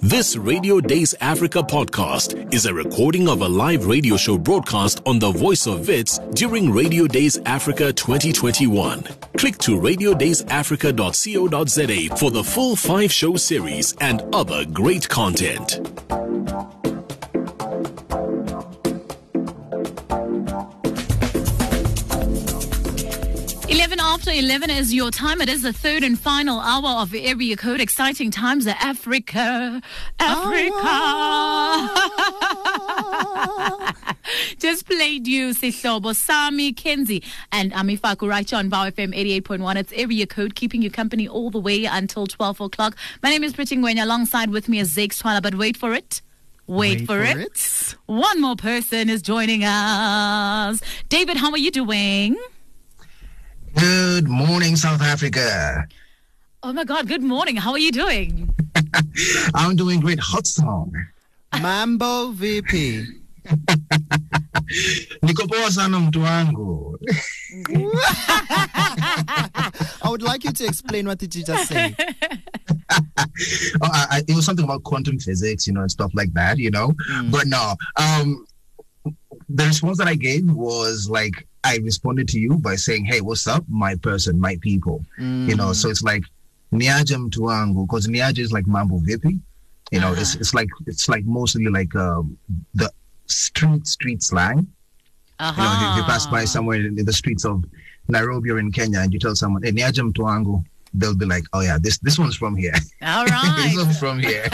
This Radio Days Africa podcast is a recording of a live radio show broadcast on the Voice of Wits during Radio Days Africa 2021. Click to radiodaysafrica.co.za for the full 5-show series and other great content. After 11 is your time. It is the third and final hour of area code. Exciting times at Africa. Just played you Siso Sami Kenzie and Ami Faku right here on Vow FM 88.1. It's area code, keeping you company all the way until 12 o'clock. My name is Pretty Ngwenya. Alongside with me is Zakes Twala. But wait for it. Wait for it. One more person is joining us. David, how are you doing? Good morning, South Africa. Oh my God, good morning. How are you doing? I'm doing great. Hot song. Mambo VP. Nikopoa sana mtu wangu. I would like you to explain what did you just say. It was something about quantum physics, and stuff like that, But no, the response that I gave was like, I responded to you by saying, hey, what's up? My person, my people. So it's like niaje mtu wangu, because niaje is like mambo vipi. It's like mostly like the street slang. If you pass by somewhere in the streets of Nairobi or in Kenya and you tell someone, hey, niaje mtu wangu, they'll be like, oh yeah, this one's from here. All right. This one's from here.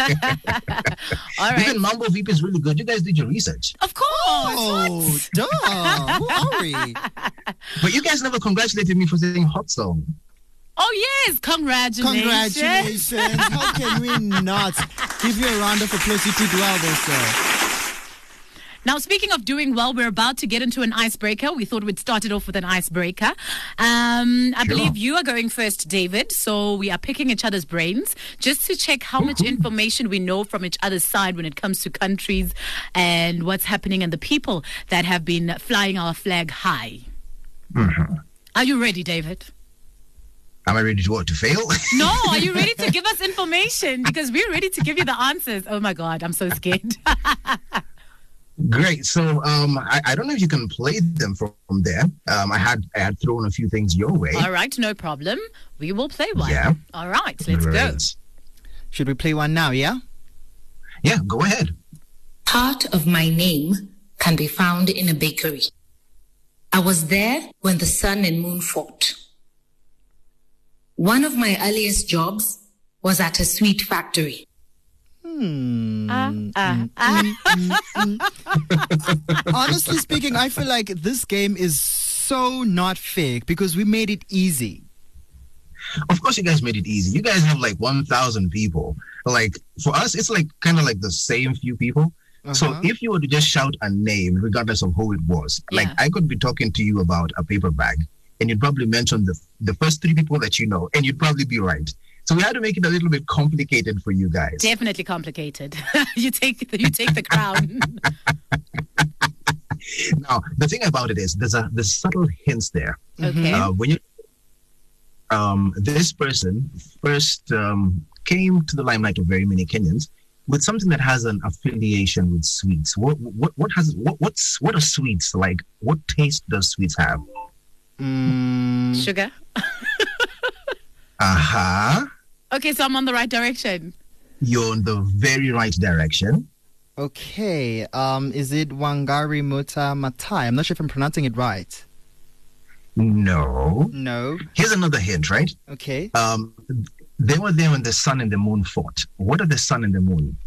All right. Even Mambo Veep is really good. You guys did your research. Of course. Oh, duh. Who are we? But you guys never congratulated me for saying hot song. Oh, yes. Congratulations. How can we not give you a round of applause? You did well there, sir. Now, speaking of doing well, we're about to get into an icebreaker. We thought we'd start it off with an icebreaker. I believe you are going first, David. So we are picking each other's brains just to check how much information we know from each other's side when it comes to countries and what's happening and the people that have been flying our flag high. Mm-hmm. Are you ready, David? Am I ready to what, to fail? No, are you ready to give us information? Because we're ready to give you the answers. Oh, my God, I'm so scared. Great. So I don't know if you can play them from there. I had thrown a few things your way. All right, no problem. We will play one. Yeah. All right, let's go. Should we play one now, yeah? Yeah, go ahead. Part of my name can be found in a bakery. I was there when the sun and moon fought. One of my earliest jobs was at a sweet factory. Honestly speaking, I feel like this game is so not fake because we made it easy. Of course you guys made it easy. You guys have like 1,000 people. Like for us, it's like kind of like the same few people. Uh-huh. So if you were to just shout a name, regardless of who it was, like I could be talking to you about a paper bag and you'd probably mention the first 3 people that you know and you'd probably be right. So we had to make it a little bit complicated for you guys. Definitely complicated. You take the crown. Now, the thing about it is there's subtle hints there. Okay. When you this person first came to the limelight of very many Kenyans with something that has an affiliation with sweets. What are sweets like? What taste does sweets have? Sugar. Uh-huh. Okay, so I'm on the right direction. You're in the very right direction. Okay. Is it Wangari Maathai? I'm not sure if I'm pronouncing it right. No. Here's another hint, right? Okay. They were there when the sun and the moon fought. What are the sun and the moon?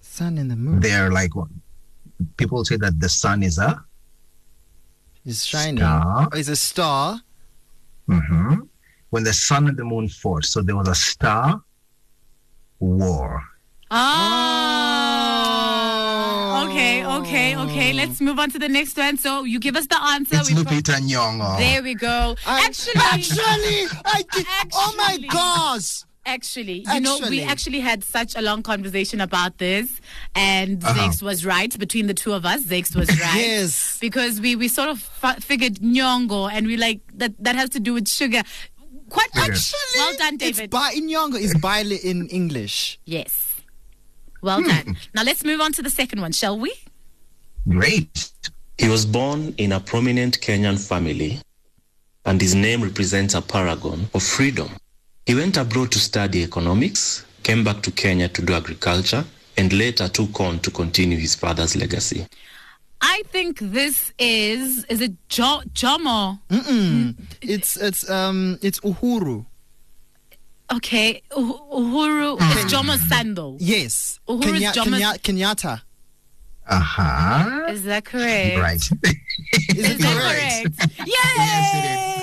Sun and the moon. They're like what? People say that the sun is a... It's shining. Star. It's a star. Mm-hmm. When the sun and the moon fought, so there was a star war. Oh. Okay. Let's move on to the next one. So you give us the answer. It's Lupita Nyong'o. There we go. Actually, oh my gosh. Actually, we actually had such a long conversation about this, and Zakes was right. Between the two of us, Zakes was right. Yes. Because we sort of figured Nyong'o, and we like, that has to do with sugar. Quite actually. Well done, David. Inyongo is Baile in English. Yes. Well done. Now let's move on to the second one, shall we? Great. He was born in a prominent Kenyan family, and his name represents a paragon of freedom. He went abroad to study economics, came back to Kenya to do agriculture, and later took on to continue his father's legacy. I think this is it Jomo? Mm-mm. It's Uhuru. Okay, Uhuru is Jomo's son though. Yes. Uhuru is Jomo's... Kenyatta. Uh-huh. Is that correct? Right. Is that correct? Yay! Yes, it is.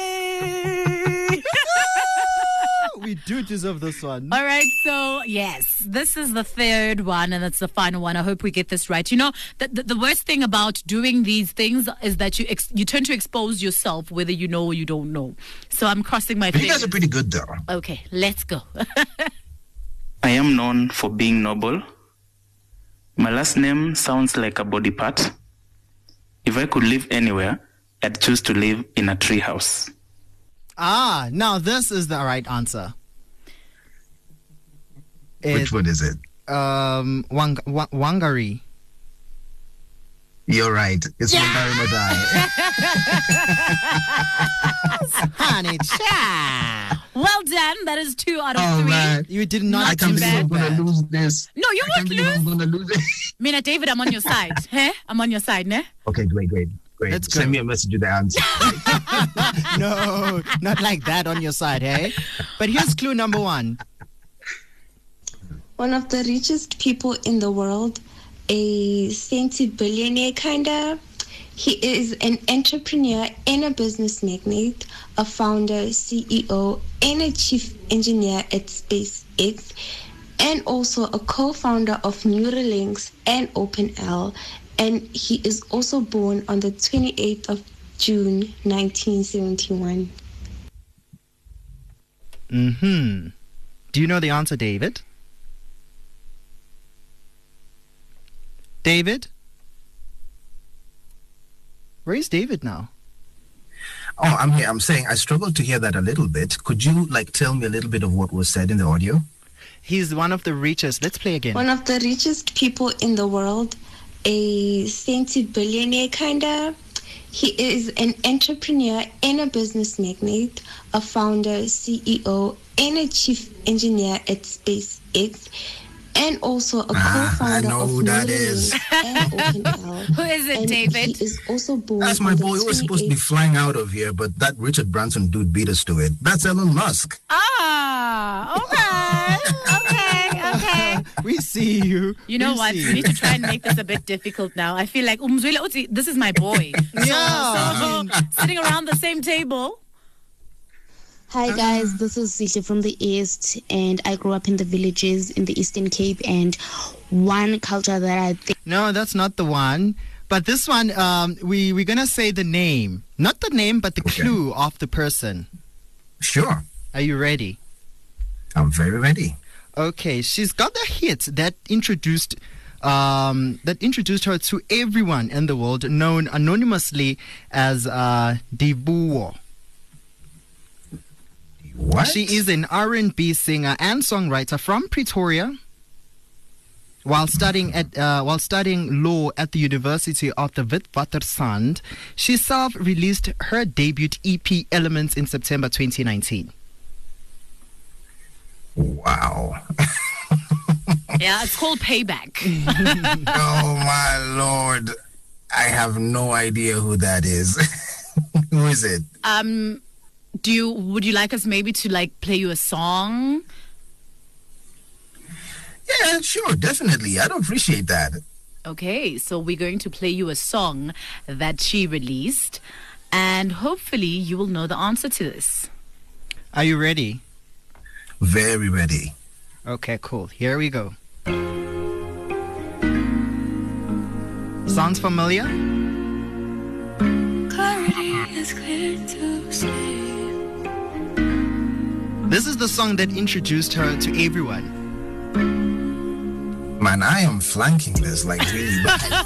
We do deserve this one. All right, so yes, this is the third one, and that's the final one. I hope we get this right. You know, the worst thing about doing these things is that you tend to expose yourself, whether you know or you don't know. So I'm crossing my fingers. You guys are pretty good, though. Okay, let's go. I am known for being noble. My last name sounds like a body part. If I could live anywhere, I'd choose to live in a tree house. Ah, now this is the right answer. Which one is it? Wangari. You're right. It's Wangari Maathai. Honey, child. Well done. That is 2 out of 3. Man. You did not. I can't believe I'm going to lose this. No, you won't lose. I'm going to lose it. Mina, David, I'm on your side. I'm on your side, ne? Okay, great. Let's send me a message with the answer. No, not like that on your side, hey? But here's clue number 1. One of the richest people in the world, a sainted billionaire kind of. He is an entrepreneur and a business magnate, a founder, CEO, and a chief engineer at SpaceX, and also a co-founder of Neuralink and OpenAI. And he is also born on the 28th of June, 1971. Mm-hmm. Do you know the answer, David? David? Where is David now? Oh, I'm here. I'm saying I struggled to hear that a little bit. Could you tell me a little bit of what was said in the audio? He's one of the richest. Let's play again. One of the richest people in the world, a sainted billionaire kind of. He is an entrepreneur and a business magnate, a founder, CEO, and a chief engineer at SpaceX. And also a co-founder of who that is. Who is it, David? He is also born. That's my boy. We were supposed to be flying out of here, but that Richard Branson dude beat us to it. That's Elon Musk. Okay. We see you. You know what? We need to try and make this a bit difficult now. I feel like this is my boy. So sitting around the same table. Hi guys, this is Sisha from the East, and I grew up in the villages in the Eastern Cape, and one culture that I think... No, that's not the one. But this one, we're going to say the name. Not the name, but the clue of the person. Sure. Are you ready? I'm very ready. Okay, she's got the hit that introduced her to everyone in the world, known anonymously as Dibuwo. What? She is an R&B singer and songwriter from Pretoria. While studying law at the University of the Witwatersrand, she self-released her debut EP Elements in September 2019. Wow. Yeah, it's called Payback. Oh my Lord. I have no idea who that is. Who is it? Would you like us maybe to play you a song? Yeah, sure, definitely. I'd appreciate that. Okay, so we're going to play you a song that she released, and hopefully you will know the answer to this. Are you ready? Very ready. Okay, cool. Here we go. Sounds familiar? Clarity is clear to see. This is the song that introduced her to everyone. Man, I am flanking this really bad.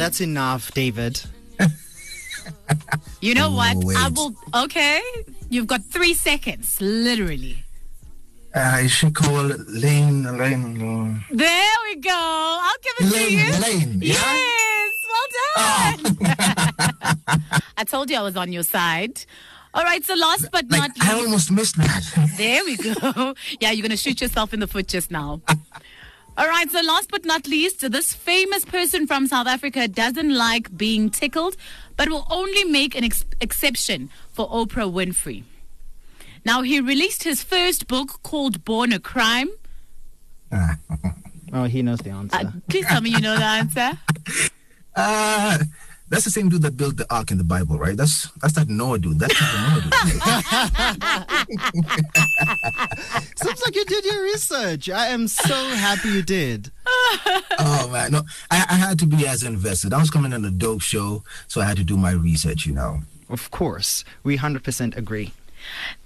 That's enough, David. You know what? Wait. I will. Okay. You've got 3 seconds, literally. You should call Lane. There we go. I'll give it to you. Lane. Yeah? Yes. Well done. Oh. I told you I was on your side. All right, so last but not least. I almost missed that. There we go. Yeah, you're going to shoot yourself in the foot just now. All right, so last but not least, this famous person from South Africa doesn't like being tickled, but will only make an exception for Oprah Winfrey. Now, he released his first book called Born a Crime. Oh, he knows the answer. Please tell me you know the answer. That's the same dude that built the ark in the Bible, right? That's that Noah dude. That's not the Noah dude. Seems like you did your research. I am so happy you did. Oh, man. No, I had to be as invested. I was coming on a dope show, so I had to do my research, you know. Of course. We 100% agree.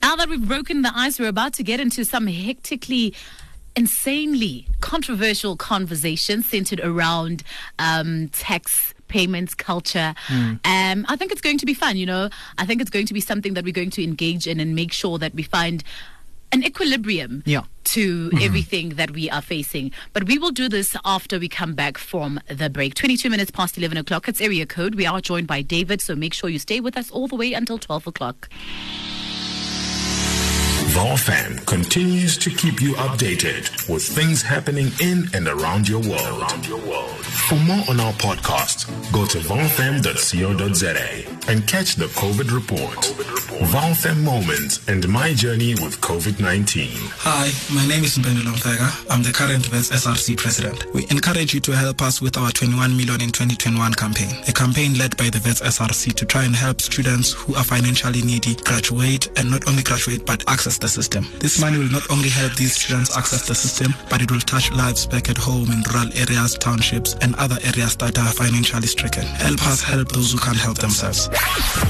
Now that we've broken the ice, we're about to get into some hectically... insanely controversial conversation centered around tax payments, culture. I think it's going to be fun, you know. I think it's going to be something that we're going to engage in and make sure that we find an equilibrium to everything that we are facing. But we will do this after we come back from the break. 22 minutes past 11 o'clock. It's area code. We are joined by David, so make sure you stay with us all the way until 12 o'clock. Vow FM continues to keep you updated with things happening in and around your world. For more on our podcast, go to vowfm.co.za and catch the COVID report. Vow FM Moments and My Journey with COVID-19. Hi, my name is Mpendulo Mphela. I'm the current VETS SRC president. We encourage you to help us with our 21 million in 2021 campaign, a campaign led by the VETS SRC to try and help students who are financially needy graduate, and not only graduate but access the system. This money will not only help these students access the system, but it will touch lives back at home in rural areas, townships, and other areas that are financially stricken. Help us help those who can't help themselves.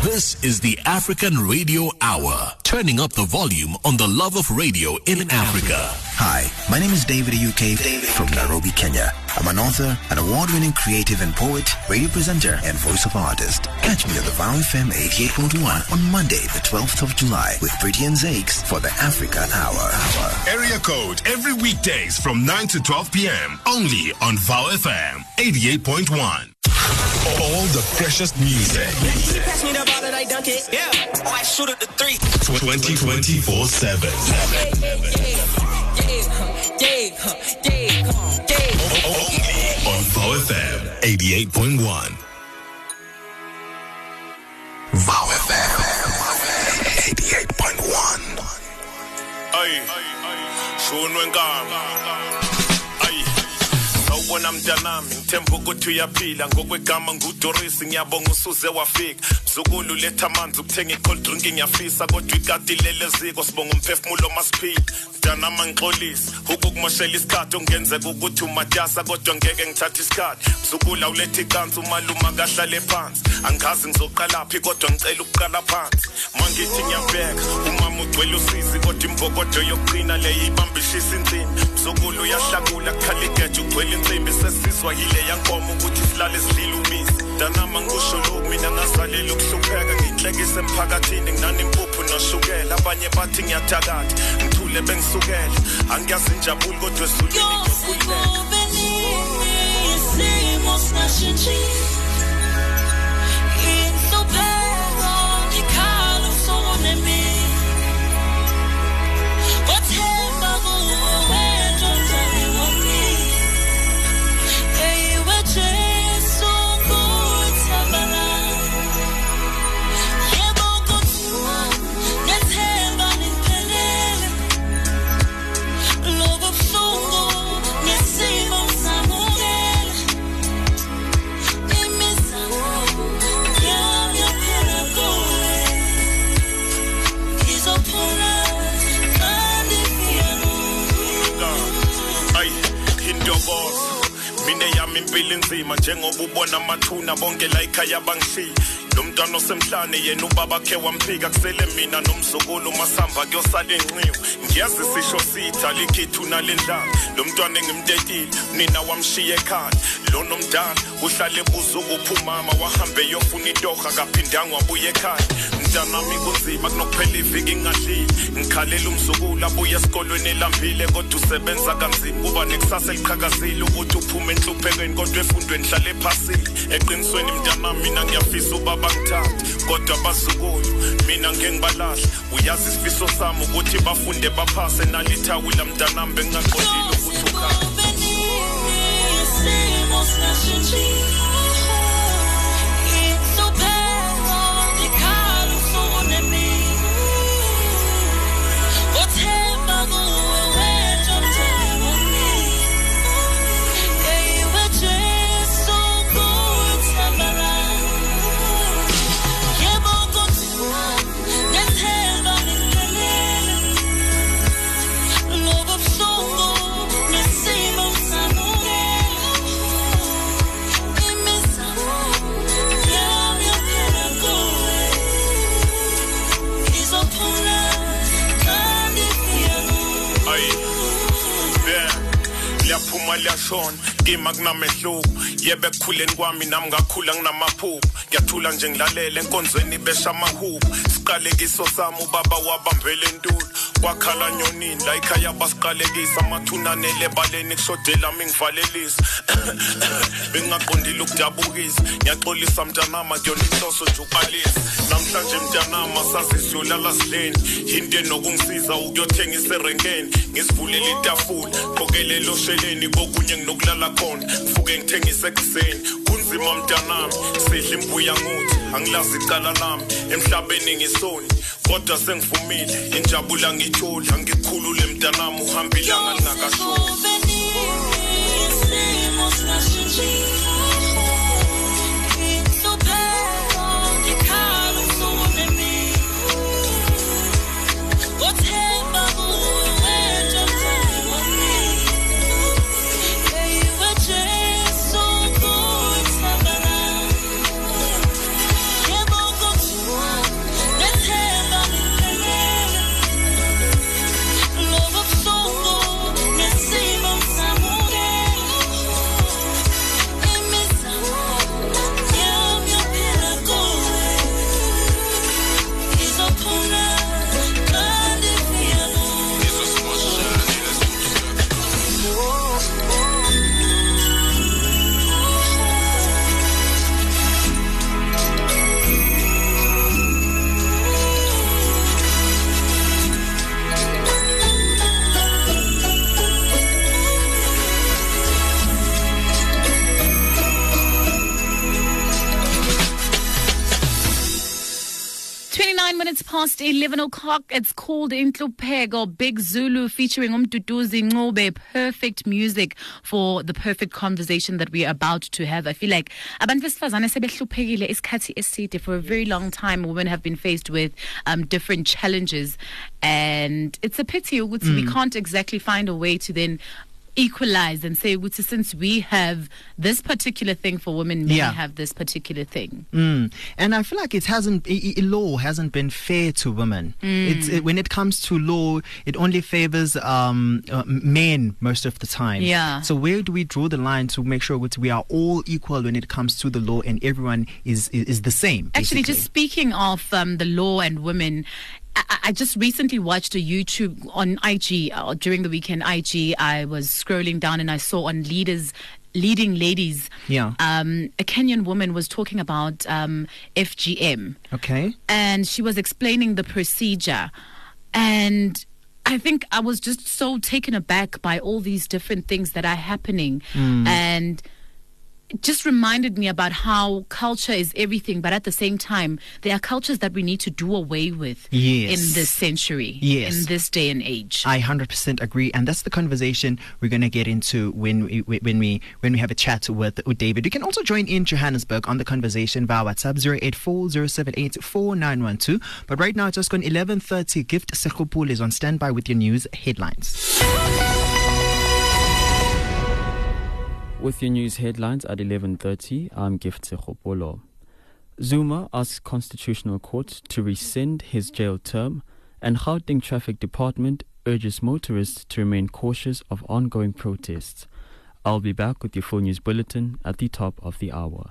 This is the African Radio Hour, turning up the volume on the love of radio in Africa. Hi, my name is David UK from Nairobi, Kenya. I'm an author, an award-winning creative and poet, radio presenter, and voice-over artist. Catch me on the Vow FM 88.1 on Monday, the 12th of July, with Pretty Ngwenya for the Africa Hour. Area code every weekdays from 9 to 12 p.m. only on Vow FM 88.1. All the freshest music. Pass me the ball and I dunk it. Yeah. Oh, I shoot at the three. 24/7. On Vow FM 88.1. Vow FM 88.1. Aye. Bona mntanami ngithemba ukuthi uyaphila ngokwegama ngudorisi ngiyabonga usuze wafika mzukulu letha amanzi ukuthenga icold drink ngiyafisa kodwa ikati leleziko sibonga umphefumulo masiphi mntanami ngixolisa ukukumoshela isikhathi ongenzeka ukuthi umatasa kodwa ngeke ngithatha isikhathi mzukulu awulethe icansi umaluma kahlale phansi angazi ngizoqalaphi kodwa ngicela ukuqala phansi mangithi ngiyabheka umama ugcwele usizi kodwa imbokodo yokuqina leyibambishisa insini mzukulu uyahlakula khaligeje ugcwele insini besizwa yile yankomo ukuthi silale silile umisi danama ngusho lokhu mina ngasalela ukuhlupheka nginhlekise emphakathini nginanimpuphu noshukela abanye bathi ngiyathakatha ngithule bengisukela angiyazi njabuli kodwa esulwini Mine yami impilo inzima njengoba ubona amathuna bonke la ikhaya bangishiya Nomntwana osemhlane yena ubaba khe wamphika kusele mina nomzukulu masamba kuyosala inqiwe. Ngiyazi sisho sitha likithu nalendlala. Lomntwana engimtetile nina wamshiya ekhaya. Lo nomntana uhlale buzo kuphumama wahambe yofuna intoha kaphindanga wabuye ekhaya. Mntanami kunzima kunokuphela iviki ngadlile. Ngikhalela umzukulu abuye esikolweni elambile kodwa usebenza kanzima uba nekusasa eliqhakazile ukuthi uphume enhluphekweni kodwa efundwe enhlale phasile. Eqinisweni mntanami mina ngiyafisa ubaba ngithathe kodwa abazukulu mina ngeke ngibalahle. Uyazi isifiso sami ukuthi bafunde baphase nalithawi lamntanami bengingaqondile ukuthi ukhaya. It's so bad, the color phone and me. What's happening? Shon imagnamehlo yebe khuleni kwami nami ngakhula nginamaphupho ngiyathula nje ngilalela enkonzweni besha mahubo siqalekiso sami ubaba wabambele ntulo kwakhala nyonini la ikhaya basiqalekisa amathunane lebaleni kushodela mingivalelisa bengaqondile ukudabukisa ngiyaxolisa mntanama njonitoso juqalisa namhlanje mntanama sasizula lasileni into enokungisiza ukuyothengisa erenkeni ngisivulela itafula qokelelo sheleni kokunye nginokulala khona ufuke ngithengise ekuseni kunzima mntanami sidla imbuya ngothi angilazi icala lami emhlabeni ngisoni kodwa sengivumile injabula ngitholi angikhulule mntanami uhambile anganakasho. Minutes past 11 o'clock. It's called Intlupheko, Big Zulu featuring Umduduzi Ngcobe. Perfect music for the perfect conversation that we are about to have. I feel like abantu besifazane sebehluphekile isikhathi eside for a very long time. Women have been faced with different challenges, and it's a pity ukuthi we can't exactly find a way to then equalize and say, since we have this particular thing for women, men have this particular thing. And I feel like law hasn't been fair to women. When it comes to law, it only favors men most of the time. So where do we draw the line to make sure that we are all equal when it comes to the law and everyone is the same? Basically. Actually, just speaking of the law and women, I just recently watched a YouTube on IG during the weekend. IG, I was scrolling down and I saw on leading ladies. A Kenyan woman was talking about FGM. Okay. And she was explaining the procedure, and I think I was just so taken aback by all these different things that are happening, and it just reminded me about how culture is everything, but at the same time, there are cultures that we need to do away with in this century, in this day and age. I 100% agree, and that's the conversation we're going to get into when we have a chat with David. You can also join in Johannesburg on the conversation via WhatsApp 0840784912. But right now, it's just gone 11:30. Gift Sekopule is on standby with your news headlines. With your news headlines at 11:30, I'm Gift Sekopule. Zuma asks Constitutional Court to rescind his jail term, and Gauteng Traffic Department urges motorists to remain cautious of ongoing protests. I'll be back with your full news bulletin at the top of the hour.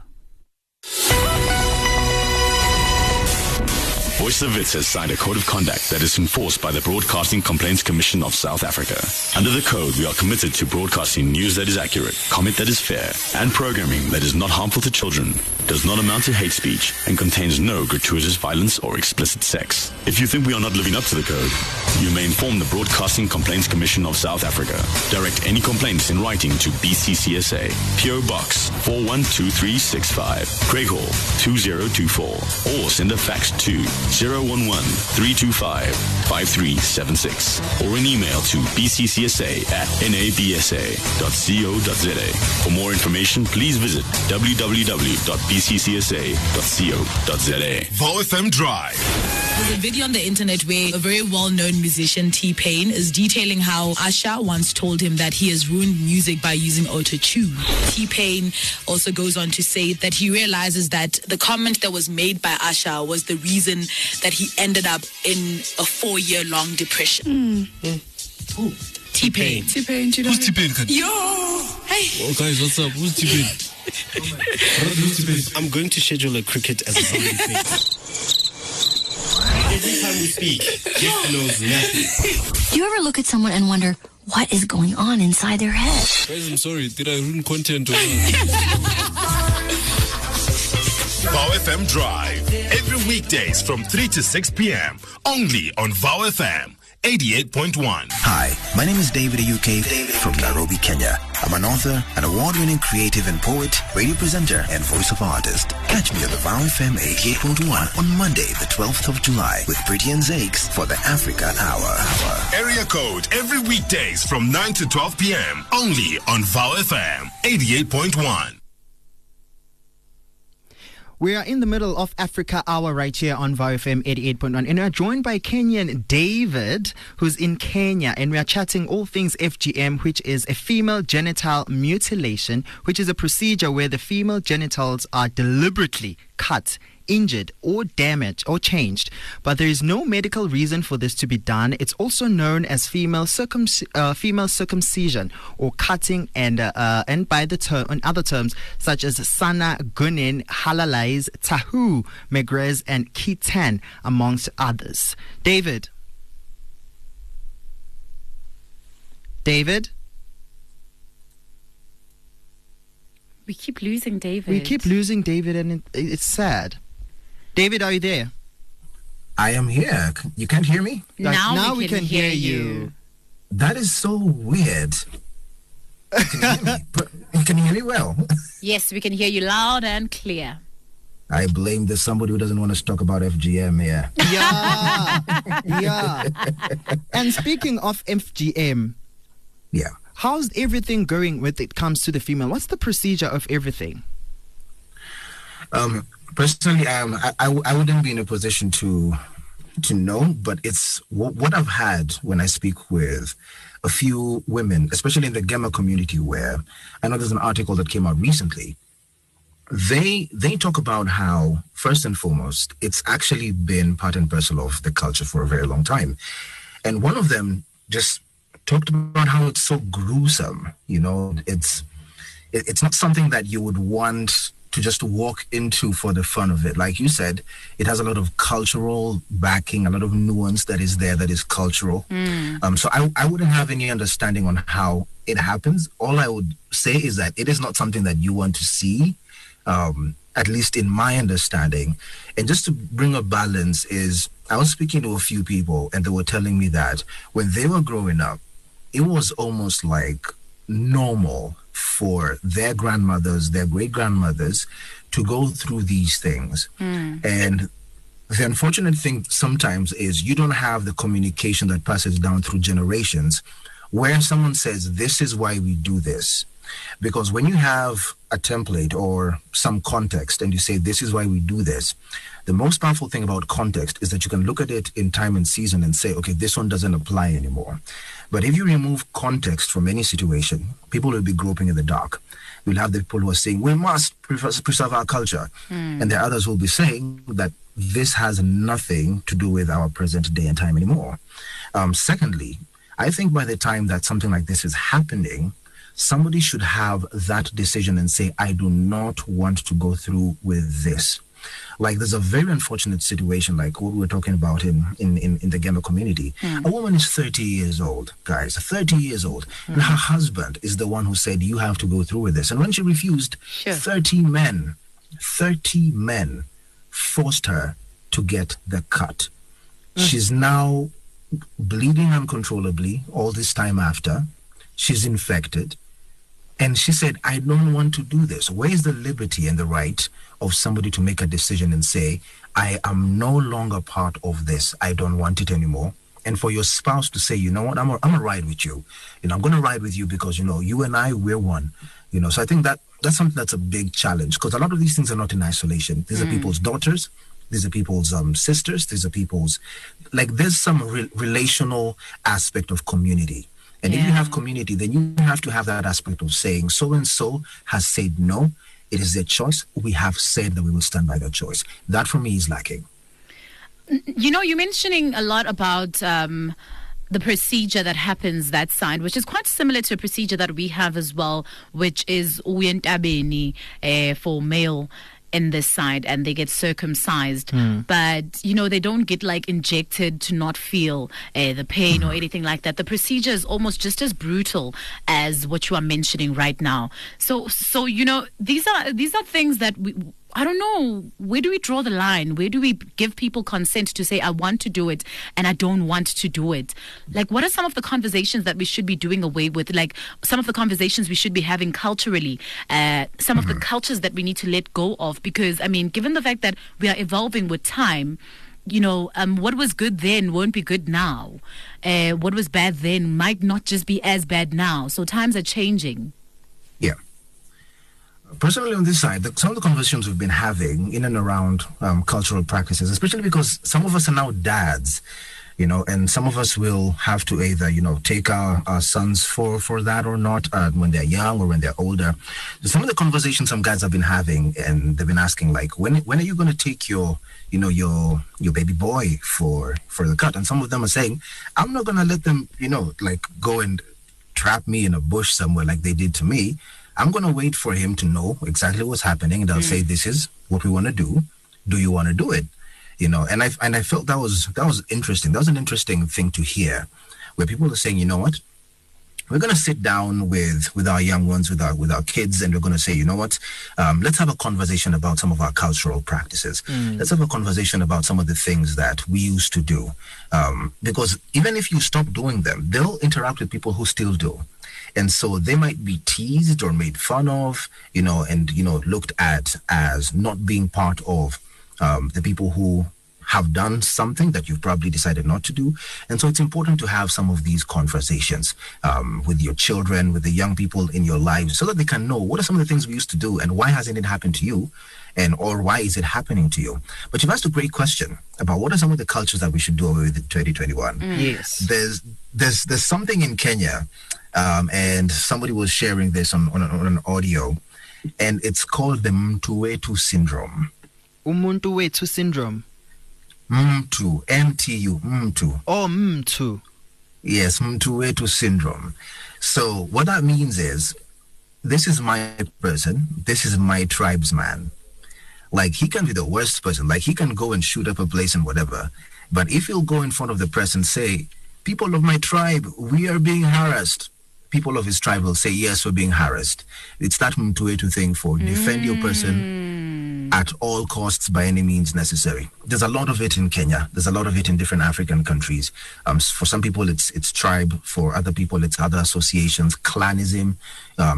Voice of Wits has signed a code of conduct that is enforced by the Broadcasting Complaints Commission of South Africa. Under the code, we are committed to broadcasting news that is accurate, comment that is fair, and programming that is not harmful to children, does not amount to hate speech, and contains no gratuitous violence or explicit sex. If you think we are not living up to the code, you may inform the Broadcasting Complaints Commission of South Africa. Direct any complaints in writing to BCCSA, PO Box 412365, Craig Hall 2024, or send a fax to 011-325-5376 or an email to bccsa@nabsa.co.za. For more information, please visit www.bccsa.co.za. Vow FM Drive. There's a video on the internet where a very well-known musician, T-Pain, is detailing how Asha once told him that he has ruined music by using auto-tune. T-Pain also goes on to say that he realizes that the comment that was made by Asha was the reason that he ended up in a 4-year-long depression. T-Pain. T-Pain, do you know who's T-Pain? Yo! Hey! Well, guys, what's up? Who's T-Pain? Who's T-Pain? I'm going to schedule a cricket as a family thing. Every time we speak, Jeff knows nothing. Do you ever look at someone and wonder what is going on inside their head? Guys, I'm sorry, did I ruin content or not? Vow FM Drive, every weekdays from 3 to 6 p.m. only on Vow FM 88.1. Hi, my name is David UK from Nairobi, Kenya. I'm an author, an award-winning creative and poet, radio presenter, and voice-over artist. Catch me on the Vow FM 88.1 on Monday, the 12th of July, with Pretty and Zakes for the Africa Hour. Area code every weekdays from 9 to 12 p.m. only on Vow FM 88.1. We are in the middle of Africa Hour right here on Vow FM 88.1, and we are joined by Kenyan David, who's in Kenya, and we are chatting all things FGM, which is a female genital mutilation, which is a procedure where the female genitals are deliberately cut, injured or damaged or changed, but there is no medical reason for this to be done. It's also known as female circumcision or cutting, and by the term and other terms such as sana gunin, halalais, tahu, megrez, and kitan, amongst others. David. We keep losing David, and it's sad. David, are you there? I am here. You can't hear me? Now we can hear you. That is so weird. Can you hear me well? Yes, we can hear you loud and clear. I blame this somebody who doesn't want us to talk about FGM here. Yeah. And speaking of FGM. Yeah. How's everything going when it comes to the female? What's the procedure of everything? Personally, I wouldn't be in a position to know, but it's what I've had when I speak with a few women, especially in the Gemma community, where I know there's an article that came out recently. They talk about how, first and foremost, it's actually been part and parcel of the culture for a very long time. And one of them just talked about how it's so gruesome. You know, it's not something that you would want to just walk into for the fun of it. Like you said, it has a lot of cultural backing, a lot of nuance that is there that is cultural. So I wouldn't have any understanding on how it happens. All I would say is that it is not something that you want to see, at least in my understanding. And just to bring a balance is, I was speaking to a few people and they were telling me that when they were growing up, it was almost like normal for their grandmothers, their great-grandmothers to go through these things. And the unfortunate thing sometimes is you don't have the communication that passes down through generations where someone says, this is why we do this. Because when you have a template or some context and you say, this is why we do this, the most powerful thing about context is that you can look at it in time and season and say, okay, this one doesn't apply anymore. But if you remove context from any situation, people will be groping in the dark. You'll have the people who are saying, we must preserve our culture. Mm. And the others will be saying that this has nothing to do with our present day and time anymore. Secondly, I think by the time that something like this is happening, somebody should have that decision and say, I do not want to go through with this. Like, there's a very unfortunate situation, like what we were talking about in the Gema community. Mm. A woman is 30 years old, guys, 30 years old. Mm. And her husband is the one who said, you have to go through with this. And when she refused, sure, 30 men forced her to get the cut. Mm. She's now bleeding uncontrollably all this time after. She's infected. And she said, I don't want to do this. Where is the liberty and the right of somebody to make a decision and say, I am no longer part of this. I don't want it anymore. And for your spouse to say, you know what, I'm gonna ride with you. You know, I'm going to ride with you because, you know, you and I, we're one. You know, so I think that's something that's a big challenge, because a lot of these things are not in isolation. These are people's daughters. These are people's sisters. These are people's, like, there's some relational aspect of community. And if you have community, then you have to have that aspect of saying, so-and-so has said no, it is their choice. We have said that we will stand by their choice. That, for me, is lacking. You know, you're mentioning a lot about the procedure that happens that side, which is quite similar to a procedure that we have as well, which is uyentabeni for male in this side, and they get circumcised, but you know, they don't get like injected to not feel the pain or anything like that. The procedure is almost just as brutal as what you are mentioning right now. So you know, these are things that we, I don't know, where do we draw the line? Where do we give people consent to say, I want to do it and I don't want to do it? Like, what are some of the conversations that we should be doing away with? Like, some of the conversations we should be having culturally, some of the cultures that we need to let go of, because, I mean, given the fact that we are evolving with time, you know, what was good then won't be good now. What was bad then might not just be as bad now. So times are changing. Yeah. Personally, on this side, some of the conversations we've been having in and around cultural practices, especially because some of us are now dads, you know, and some of us will have to either, you know, take our sons for that or not when they're young or when they're older. So some of the conversations some guys have been having, and they've been asking, like, when are you going to take your, you know, your baby boy for the cut? And some of them are saying, I'm not going to let them, you know, like, go and trap me in a bush somewhere like they did to me. I'm going to wait for him to know exactly what's happening, and I'll say, this is what we want to do. Do you want to do it? You know, and I felt that was interesting. That was an interesting thing to hear, where people are saying, you know what, we're going to sit down with our young ones, with our kids, and we're going to say, you know what, let's have a conversation about some of our cultural practices. Let's have a conversation about some of the things that we used to do. Because even if you stop doing them, they'll interact with people who still do. And so they might be teased or made fun of, you know, and, you know, looked at as not being part of the people who have done something that you've probably decided not to do. And so it's important to have some of these conversations with your children, with the young people in your lives, so that they can know what are some of the things we used to do and why hasn't it happened to you, and or why is it happening to you? But you've asked a great question about what are some of the cultures that we should do away with in 2021. Yes. There's something in Kenya. And somebody was sharing this on an audio, and it's called the Mtuwetu syndrome. Umuntu-wetu syndrome. Mtu, M-T-U, Mtu. Oh, Mtu. Yes, Mtuwetu syndrome. So what that means is, this is my person, this is my tribesman. Like, he can be the worst person. Like, he can go and shoot up a place and whatever. But if he'll go in front of the press and say, people of my tribe, we are being harassed, people of his tribe will say, yes, we're being harassed. It's that Mtuwetu thing for defend your person at all costs by any means necessary. There's a lot of it in Kenya. There's a lot of it in different African countries. For some people, it's tribe. For other people, it's other associations, clanism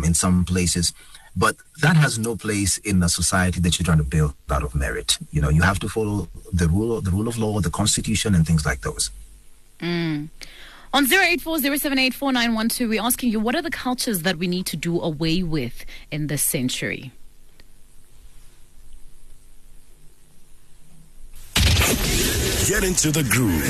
in some places. But that has no place in a society that you're trying to build out of merit. You know, you have to follow the rule of law, the constitution, and things like those. On 0840784912, we're asking you, what are the cultures that we need to do away with in this century? Get into the groove.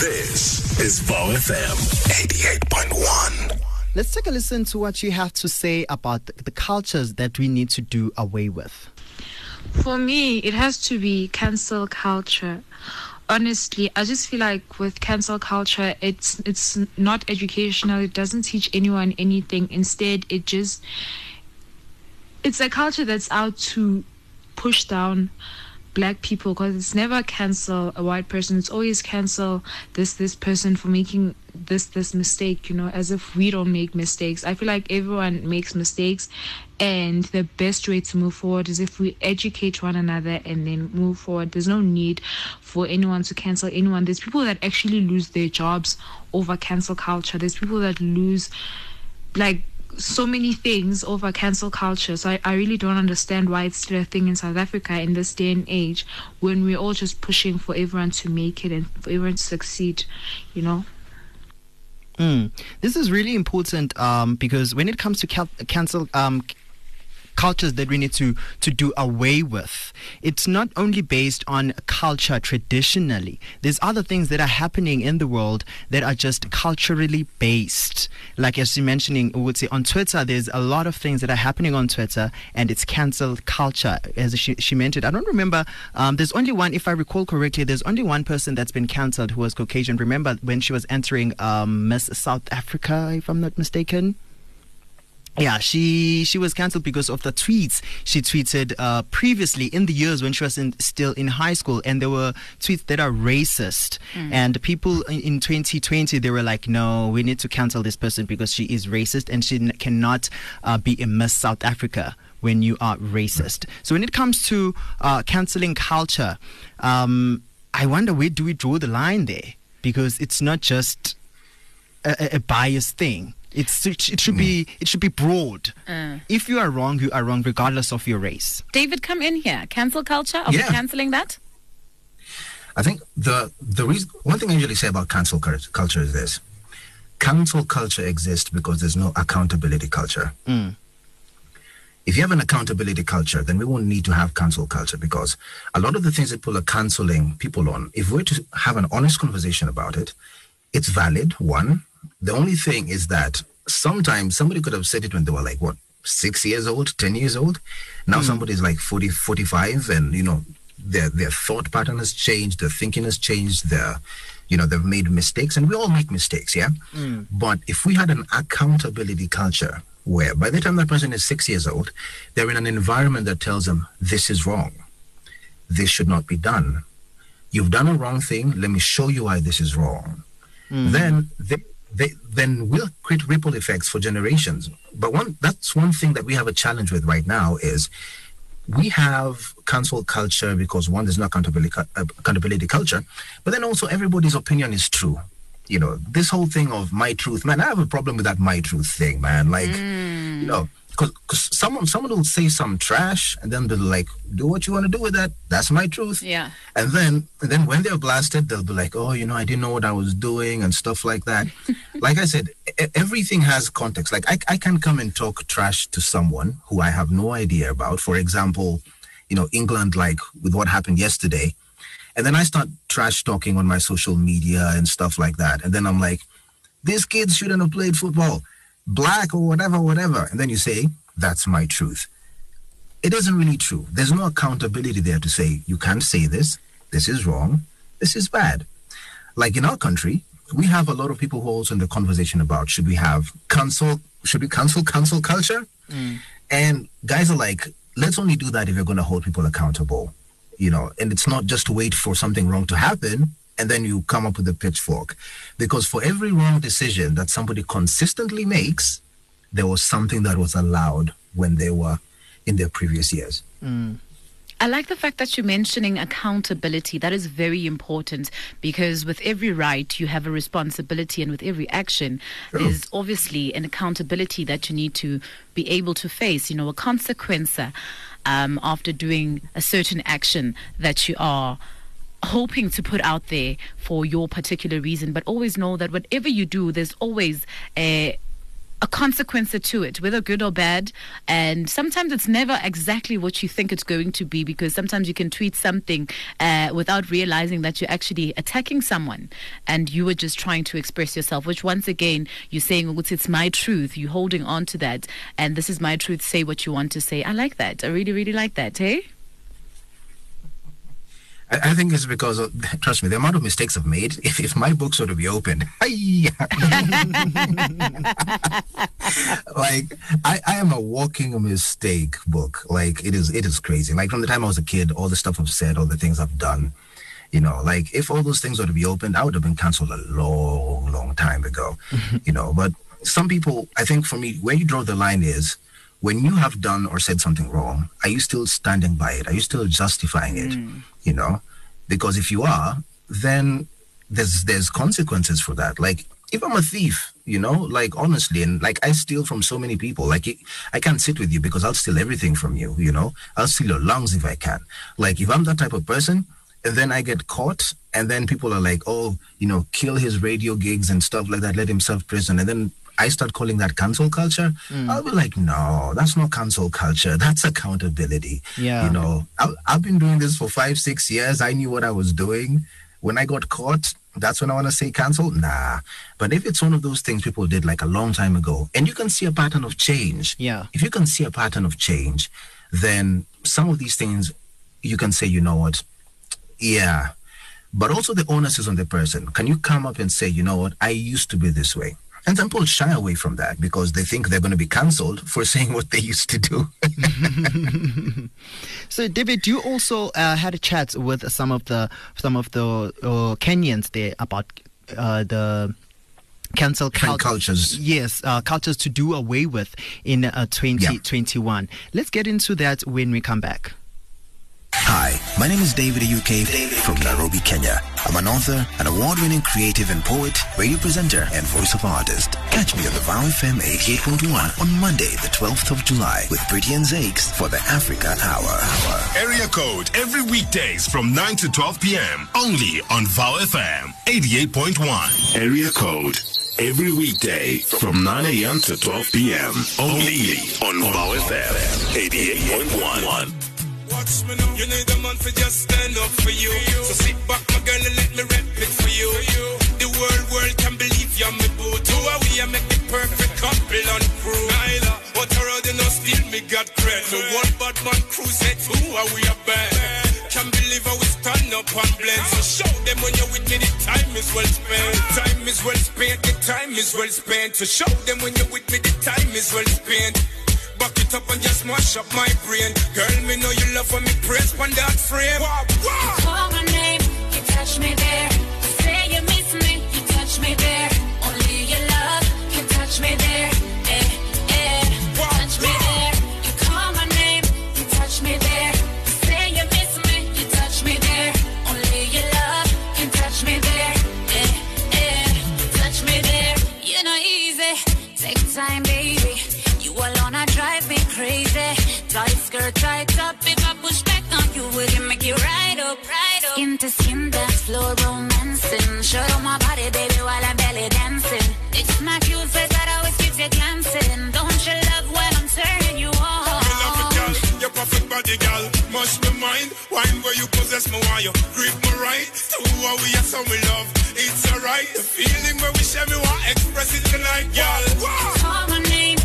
This is Vow FM 88.1. Let's take a listen to what you have to say about the cultures that we need to do away with. For me, it has to be cancel culture. Honestly, I just feel like with cancel culture, it's not educational. It doesn't teach anyone anything. Instead, it's a culture that's out to push down black people, because it's never cancel a white person. It's always cancel this person for making this mistake, as if we don't make mistakes. I feel like everyone makes mistakes, and the best way to move forward is if we educate one another and then move forward. There's no need for anyone to cancel anyone. There's people that actually lose their jobs over cancel culture. There's people that lose so many things over cancel culture. So I really don't understand why it's still a thing in South Africa in this day and age, when we're all just pushing for everyone to make it and for everyone to succeed, This is really important, because when it comes to cancel cultures that we need to do away with, it's not only based on culture traditionally. There's other things that are happening in the world that are just culturally based. Like as you're mentioning, I would say on Twitter, there's a lot of things that are happening on Twitter, and it's cancel culture, as she mentioned. I don't remember, there's only one, if I recall correctly, there's only one person that's been cancelled who was Caucasian. Remember when she was entering Miss South Africa, if I'm not mistaken? Yeah, she was cancelled because of the tweets she tweeted previously in the years when she was still in high school, and there were tweets that are racist. And people in 2020, they were like, no, we need to cancel this person because she is racist and she cannot be in Miss South Africa when you are racist. So when it comes to cancelling culture, I wonder, where do we draw the line there? Because it's not just a biased thing. It should be broad. If you are wrong, you are wrong, regardless of your race. David, come in here. Cancel culture? Are we cancelling that? I think the reason, one thing I usually say about cancel culture is this: cancel culture exists because there's no accountability culture. If you have an accountability culture, then we won't need to have cancel culture, because a lot of the things that people are cancelling people on, if we're to have an honest conversation about it, it's valid. One. The only thing is that sometimes somebody could have said it when they were 6 years old, 10 years old. Now somebody's 40, 45, and, their thought pattern has changed, their thinking has changed, they've made mistakes, and we all make mistakes, yeah? But if we had an accountability culture where by the time that person is 6 years old, they're in an environment that tells them, this is wrong, this should not be done, you've done a wrong thing, let me show you why this is wrong. Then we'll create ripple effects for generations. But that's one thing that we have a challenge with right now is we have cancel culture because, one, there's no accountability culture, but then also everybody's opinion is true. This whole thing of my truth, man, I have a problem with that my truth thing, man. Because someone will say some trash, and then they'll do what you want to do with that. That's my truth. Yeah. And then when they're blasted, they'll be like, oh, I didn't know what I was doing and stuff like that. Like I said, everything has context. I can come and talk trash to someone who I have no idea about. For example, England, with what happened yesterday. And then I start trash talking on my social media and stuff like that. And then I'm like, these kids shouldn't have played football. Black or whatever, and then you say, that's my truth. It isn't really true. There's no accountability there to say, you can't say this, this is wrong, this is bad. In our country, we have a lot of people who are also in the conversation about, should we cancel cancel culture? And guys are like, let's only do that if you're going to hold people accountable, and it's not just to wait for something wrong to happen and then you come up with a pitchfork. Because for every wrong decision that somebody consistently makes, there was something that was allowed when they were in their previous years. I like the fact that you're mentioning accountability. That is very important, because with every right, you have a responsibility, and with every action, there's obviously an accountability that you need to be able to face, a consequence after doing a certain action that you are hoping to put out there for your particular reason. But always know that whatever you do, there's always a consequence to it, whether good or bad. And sometimes it's never exactly what you think it's going to be, because sometimes you can tweet something without realizing that you're actually attacking someone and you were just trying to express yourself, which once again, you're saying, it's my truth. You're holding on to that. And this is my truth. Say what you want to say. I like that. I really, really like that. Hey? I think it's because, trust me, the amount of mistakes I've made, if my books were to be opened, like, I am a walking mistake book. Like, it is crazy. Like, from the time I was a kid, all the stuff I've said, all the things I've done, you know, like, if all those things were to be opened, I would have been cancelled a long, long time ago, you know. But some people, I think for me, where you draw the line is, when you have done or said something wrong, are you still standing by it? Are you still justifying it? You know, because if you are, then there's consequences for that. Like, if I'm a thief, you know, like, honestly, and like, I steal from so many people, like, I can't sit with you because I'll steal everything from you, you know. I'll steal your lungs if I can. Like, if I'm that type of person, and then I get caught, and then people are like, oh, you know, kill his radio gigs and stuff like that, let him serve prison, and then I start calling that cancel culture. I'll be like, no, that's not cancel culture. That's accountability. Yeah. You know, I've been doing this for 5-6 years. I knew what I was doing. When I got caught, that's when I want to say cancel. Nah. But if it's one of those things people did like a long time ago, and you can see a pattern of change. Yeah. If you can see a pattern of change, then some of these things you can say, you know what? Yeah. But also the onus is on the person. Can you come up and say, you know what? I used to be this way. And some people shy away from that because they think they're going to be cancelled for saying what they used to do. So, David, you also had a chat with some of the Kenyans there about the cancel cultures. Yes, cultures to do away with in 2021. Yeah. Let's get into that when we come back. Hi, my name is David UK from Nairobi, Kenya. I'm an author, an award-winning creative and poet, radio presenter and voice of artist. Catch me on the Vow FM 88.1 on Monday, the 12th of July with Pretty and Zakes for the Africa Hour. Area code every weekdays from 9 to 12 p.m. only on Vow FM 88.1. Area code every weekday from 9 a.m. to 12 p.m. only on Vow FM 88.1. Watch me now. You need a man for just stand up for you. So sit back, my girl, and let me rap it for you. The world can believe you're my boo. Two are we, I make the perfect couple on crew. Neither, but I already know still me got cred. So one bad man crew said, who are we a bad? Can't believe how we stand up and blend. So show them when you're with me, the time is well spent. Time is well spent, the time is well spent. So show them when you're with me, the time is well spent. Buck it up and just smash up my brain. Girl, me know you love when me press on that frame. Wow, wow. You call my name, you touch me there. You say you miss me, you touch me there. Only your love can touch me there. Eh, eh, wow, touch me wow. There. You call my name, you touch me there. You say you miss me, you touch me there. Only your love can touch me there. Eh, eh, touch me there. You're not easy, take time, baby. Alone, I drive me crazy. Tight skirt, tight up. If I push back on you, we can make you ride up, ride up. Skin to skin, dance floor romancing. Shut on my body, baby, while I'm belly dancing. It's my cute face that always keeps you glancing. Don't you love when I'm turning you on? You love it, girl. Your perfect body, girl. Mush my mind. Wine where you possess my wire. Grip my right. To what we are, so we love. It's alright. The feeling where we share, we want to express it tonight, girl. Wow. Call my name.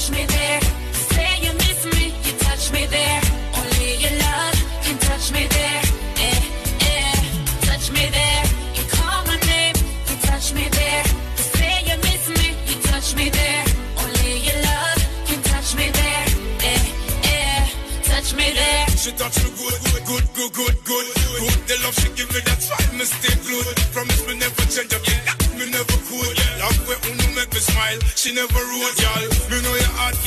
Touch me there, say you miss me, you touch me there. Only your love can touch me there. Eh, eh, touch me there. You call my name, you touch me there. You say you miss me, you touch me there. Only your love can touch me there. Eh, eh, touch me there. She touch me good, good, good, good, good, good. The love she give me, that's why me stay glued. Promise me never change up, yeah, me never could. Love where you make me smile, she never rude, y'all. Me know your heart,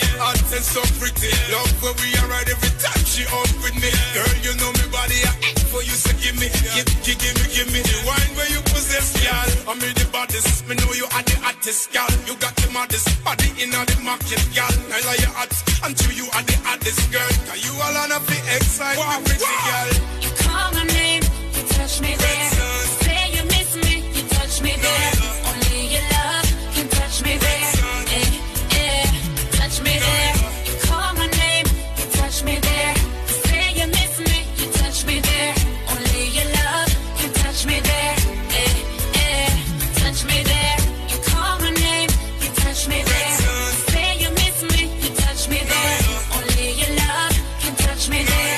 and so pretty. Love where we are right every time she up with me. Girl, you know me body, I act for you, so give me, give me. The wine where you possess, y'all. I mean the baddest, me know you are the artist, y'all. You got the maddest body in the market, y'all. I like your heart until you are the artist, girl. Cause you all on a big excitement, pretty, y'all. You call my name, you touch me there. Say you miss me, you touch me there. Only your love can touch me there. Eh, eh, touch me there. You call my name, you touch me there. Say you miss me, you touch me there. Only your love can touch me there. Eh, eh, touch me there. You call my name, you touch me there. Say you miss me, you touch me there. Only your love can touch me there.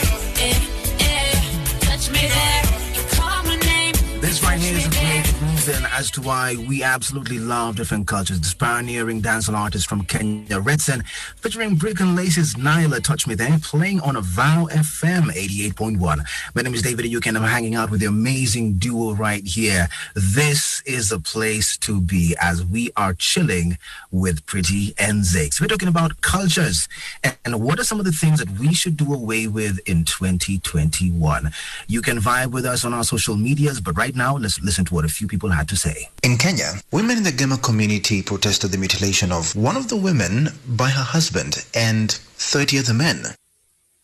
This right here is a creative reason as to why we absolutely love different cultures. This pioneering dancehall artist from Kenya, Redsan, featuring Brick and Lace's Nyla, Touch Me There, playing on a Vow FM 88.1. My name is David Ayuken. I'm hanging out with the amazing duo right here. This is a place to be as we are chilling with Pretty and Zakes. We're talking about cultures and what are some of the things that we should do away with in 2021. You can vibe with us on our social medias, but right now, let's listen to what a few people had to say. In Kenya, women in the Gema community protested the mutilation of one of the women by her husband and 30 other men.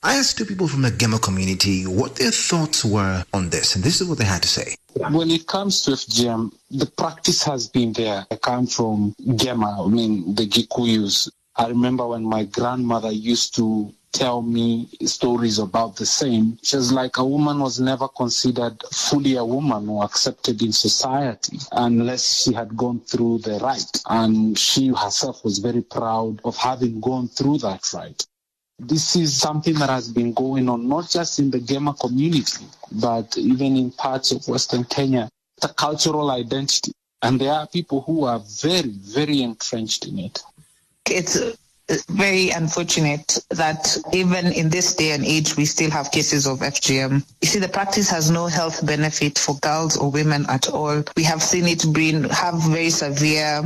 I asked two people from the Gema community what their thoughts were on this, and this is what they had to say. When it comes to FGM, the practice has been there. I come from Gema, I mean the Gikuyus. I remember when my grandmother used to tell me stories about the same. She was like, a woman was never considered fully a woman or accepted in society unless she had gone through the rite. And she herself was very proud of having gone through that rite. This is something that has been going on, not just in the Gema community, but even in parts of Western Kenya. It's a cultural identity. And there are people who are very, very entrenched in it. It's very unfortunate that even in this day and age, we still have cases of FGM. You see, the practice has no health benefit for girls or women at all. We have seen it have very severe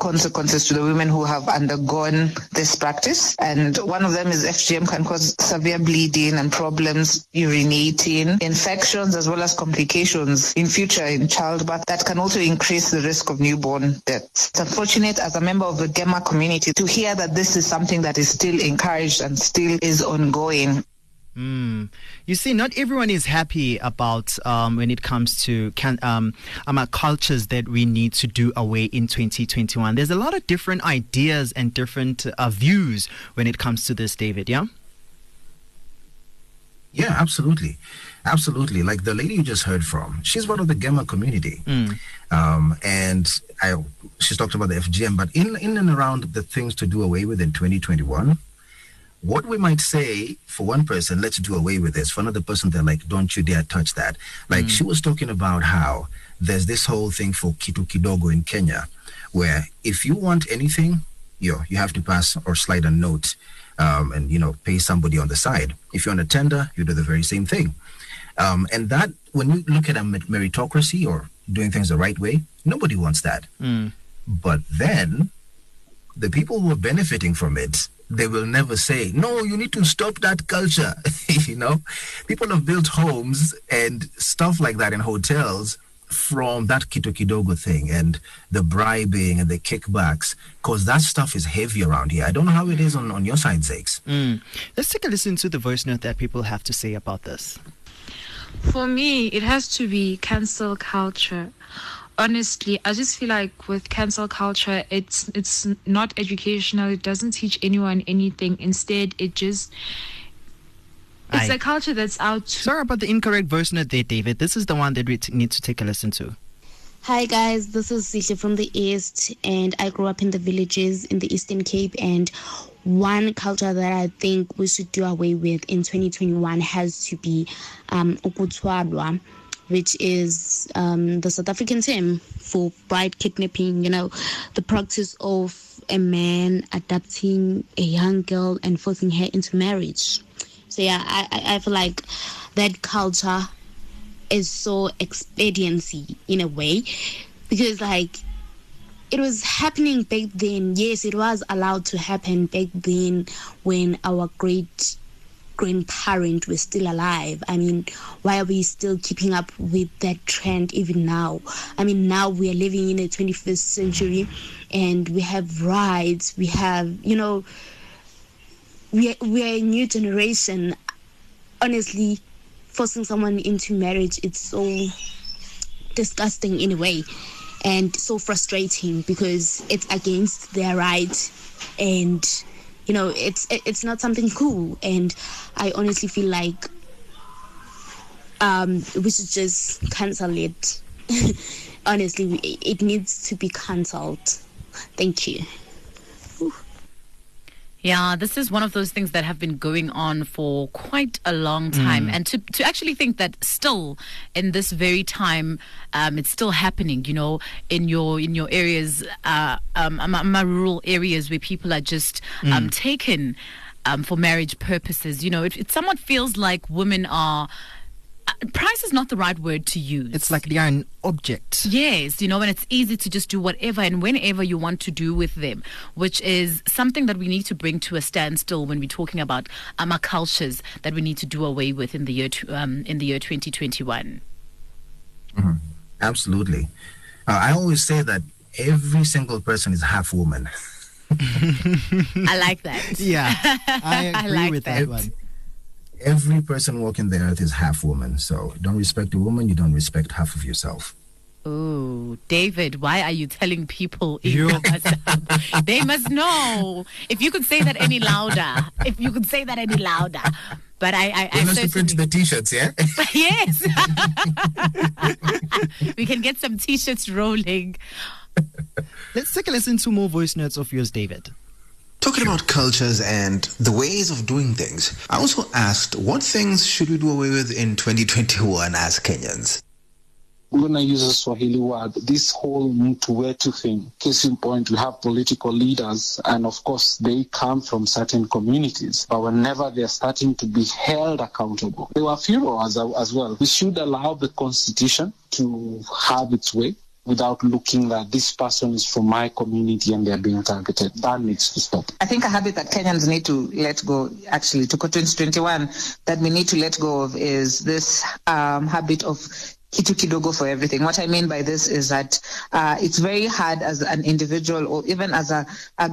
consequences to the women who have undergone this practice. And one of them is FGM can cause severe bleeding and problems, urinating, infections, as well as complications in future in childbirth that can also increase the risk of newborn deaths. It's unfortunate as a member of the Gema community to hear that this is something that is still encouraged and still is ongoing. You see, not everyone is happy about when it comes to cultures that we need to do away in 2021. There's a lot of different ideas and different views when it comes to this, David, yeah? Yeah, absolutely. Absolutely. Like the lady you just heard from, she's one of the Gema community. She's talked about the FGM, but in and around the things to do away with in 2021, what we might say for one person, let's do away with this. For another person, they're like, don't you dare touch that. Like she was talking about how there's this whole thing for kitu kidogo in Kenya, where if you want anything, you have to pass or slide a note and pay somebody on the side. If you're on a tender, you do the very same thing. And that, when you look at a meritocracy or doing things the right way, nobody wants that. But then the people who are benefiting from it, they will never say, no, you need to stop that culture. People have built homes and stuff like that in hotels from that kitu kidogo thing and the bribing and the kickbacks, because that stuff is heavy around here. I don't know how it is on your side, Zakes. Let's take a listen to the voice note that people have to say about this. For me, it has to be cancel culture. Honestly, I just feel like with cancel culture, it's not educational. It doesn't teach anyone anything. Instead, it's a culture that's out. Sorry about the incorrect version of that, David. This is the one that we need to take a listen to. Hi guys, this is Zisha from the East, and I grew up in the villages in the Eastern Cape, and one culture that I think we should do away with in 2021 has to be ukutswalwa, which is the South African term for bride kidnapping, the practice of a man adopting a young girl and forcing her into marriage. So yeah, I feel like that culture is so expediency in a way, because like it was happening back then. Yes, it was allowed to happen back then when our great grandparent was still alive. I mean, why are we still keeping up with that trend even now? I mean, now we are living in the 21st century and we have rights, we have, we are a new generation. Honestly, forcing someone into marriage, it's so disgusting in a way and so frustrating because it's against their right, and you know it's not something cool. And I honestly feel like we should just cancel it. Honestly, it needs to be cancelled. Thank you. Whew. Yeah, this is one of those things that have been going on for quite a long time. And to actually think that still in this very time, it's still happening, you know, in your areas, my rural areas where people are just taken for marriage purposes. You know, it somewhat feels like women are... Price is not the right word to use. It's like they are an object. Yes, you know, and it's easy to just do whatever and whenever you want to do with them, which is something that we need to bring to a standstill when we're talking about our cultures that we need to do away with in the year 2021. Mm-hmm. Absolutely. I always say that every single person is half woman. I like that. Yeah, I agree. I like with that one. Every person walking the earth is half woman. So don't respect a woman, you don't respect half of yourself. Oh, David, why are you telling people? They must know. If you could say that any louder. But I must print the T-shirts, yeah? Yes. We can get some T-shirts rolling. Let's take a listen to more voice notes of yours, David. Talking about cultures and the ways of doing things, I also asked what things should we do away with in 2021 as Kenyans? I'm going to use a Swahili word, this whole mtu wetu thing. Case in point, we have political leaders, and of course, they come from certain communities. But whenever they're starting to be held accountable, there were few as well. We should allow the constitution to have its way, without looking that this person is from my community and they're being targeted. That needs to stop. I think a habit that Kenyans need to let go, actually, to go 2021, that we need to let go of is this habit of kitu kidogo for everything. What I mean by this is that it's very hard as an individual or even as a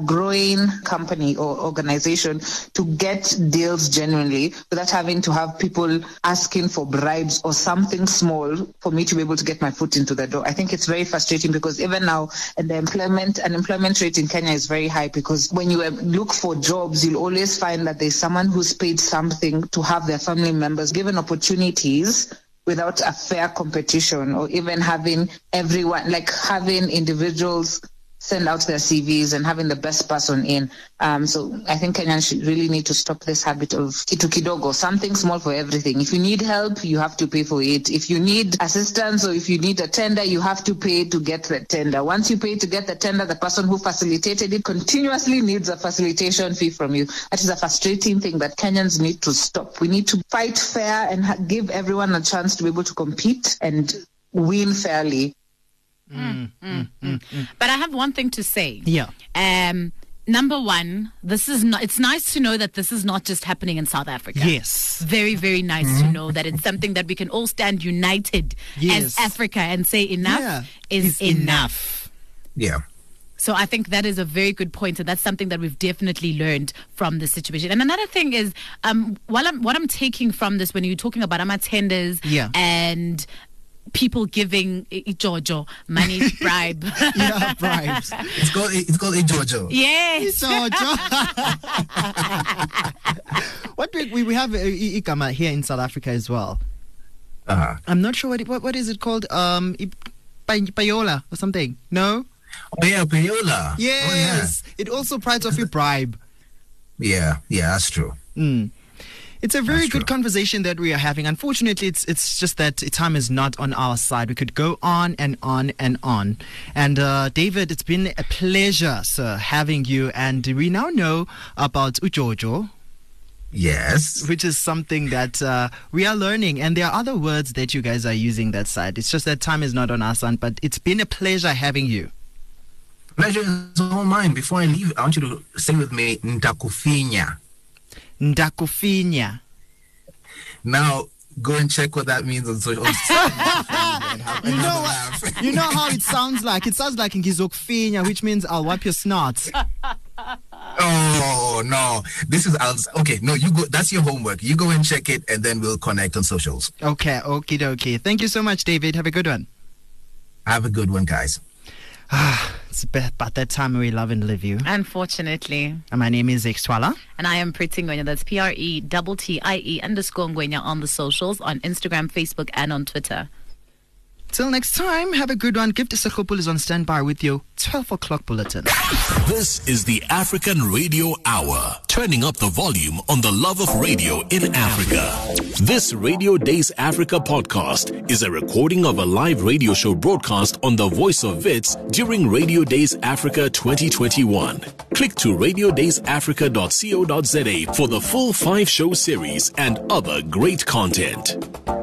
growing company or organization to get deals genuinely without having to have people asking for bribes or something small for me to be able to get my foot into the door. I think it's very frustrating because even now the unemployment rate in Kenya is very high, because when you look for jobs, you'll always find that there's someone who's paid something to have their family members given opportunities without a fair competition, or even having everyone, like having individuals send out their CVs and having the best person in. So I think Kenyans should really need to stop this habit of kitu kidogo, something small for everything. If you need help, you have to pay for it. If you need assistance or if you need a tender, you have to pay to get the tender. Once you pay to get the tender, the person who facilitated it continuously needs a facilitation fee from you. That is a frustrating thing that Kenyans need to stop. We need to fight fair and give everyone a chance to be able to compete and win fairly. But I have one thing to say. Yeah. Number one, this is not, it's nice to know that this is not just happening in South Africa. Yes. Very, very nice to know that it's something that we can all stand united as Africa and say enough is enough. Yeah. So I think that is a very good point, and that's something that we've definitely learned from this situation. And another thing is, what I'm taking from this when you're talking about amatenders and people giving Ijojo money bribe. Yeah, bribes. It's called Ijojo. Yes. Ijojo. What we have Ikama here in South Africa as well. I'm not sure what is it called. Payola or something. No. Oh yeah, payola. Yes. Oh, yeah. It also prides off your bribe. Yeah, that's true. It's a very good conversation that we are having. Unfortunately, it's just that time is not on our side. We could go on and on and on. And David, it's been a pleasure, sir, having you. And we now know about ujojo. Yes. Which is something that we are learning. And there are other words that you guys are using that side. It's just that time is not on our side. But it's been a pleasure having you. Pleasure is all mine. Before I leave, I want you to sing with me, Ntakufinya. Ndakufinya. Now go and check what that means on social media. You know how it sounds like? It sounds like Ngizokfinya, which means I'll wipe your snot. Oh. No. This is okay. No, you go. That's your homework. You go and check it, and then we'll connect on socials. Okay. Okie dokie. Thank you so much, David. Have a good one. Have a good one, guys. It's about that time we love and live you. Unfortunately. And my name is Zakes Twala. And I am Pretty Ngwenya. That's Prettie_Ngwenya on the socials, on Instagram, Facebook, and on Twitter. Till next time, have a good one. Gift Sekopule is on standby with your 12 o'clock bulletin. This is the African Radio Hour, turning up the volume on the love of radio in Africa. This Radio Days Africa podcast is a recording of a live radio show broadcast on the Voice of Wits during Radio Days Africa 2021. Click to radiodaysafrica.co.za for the full 5-show series and other great content.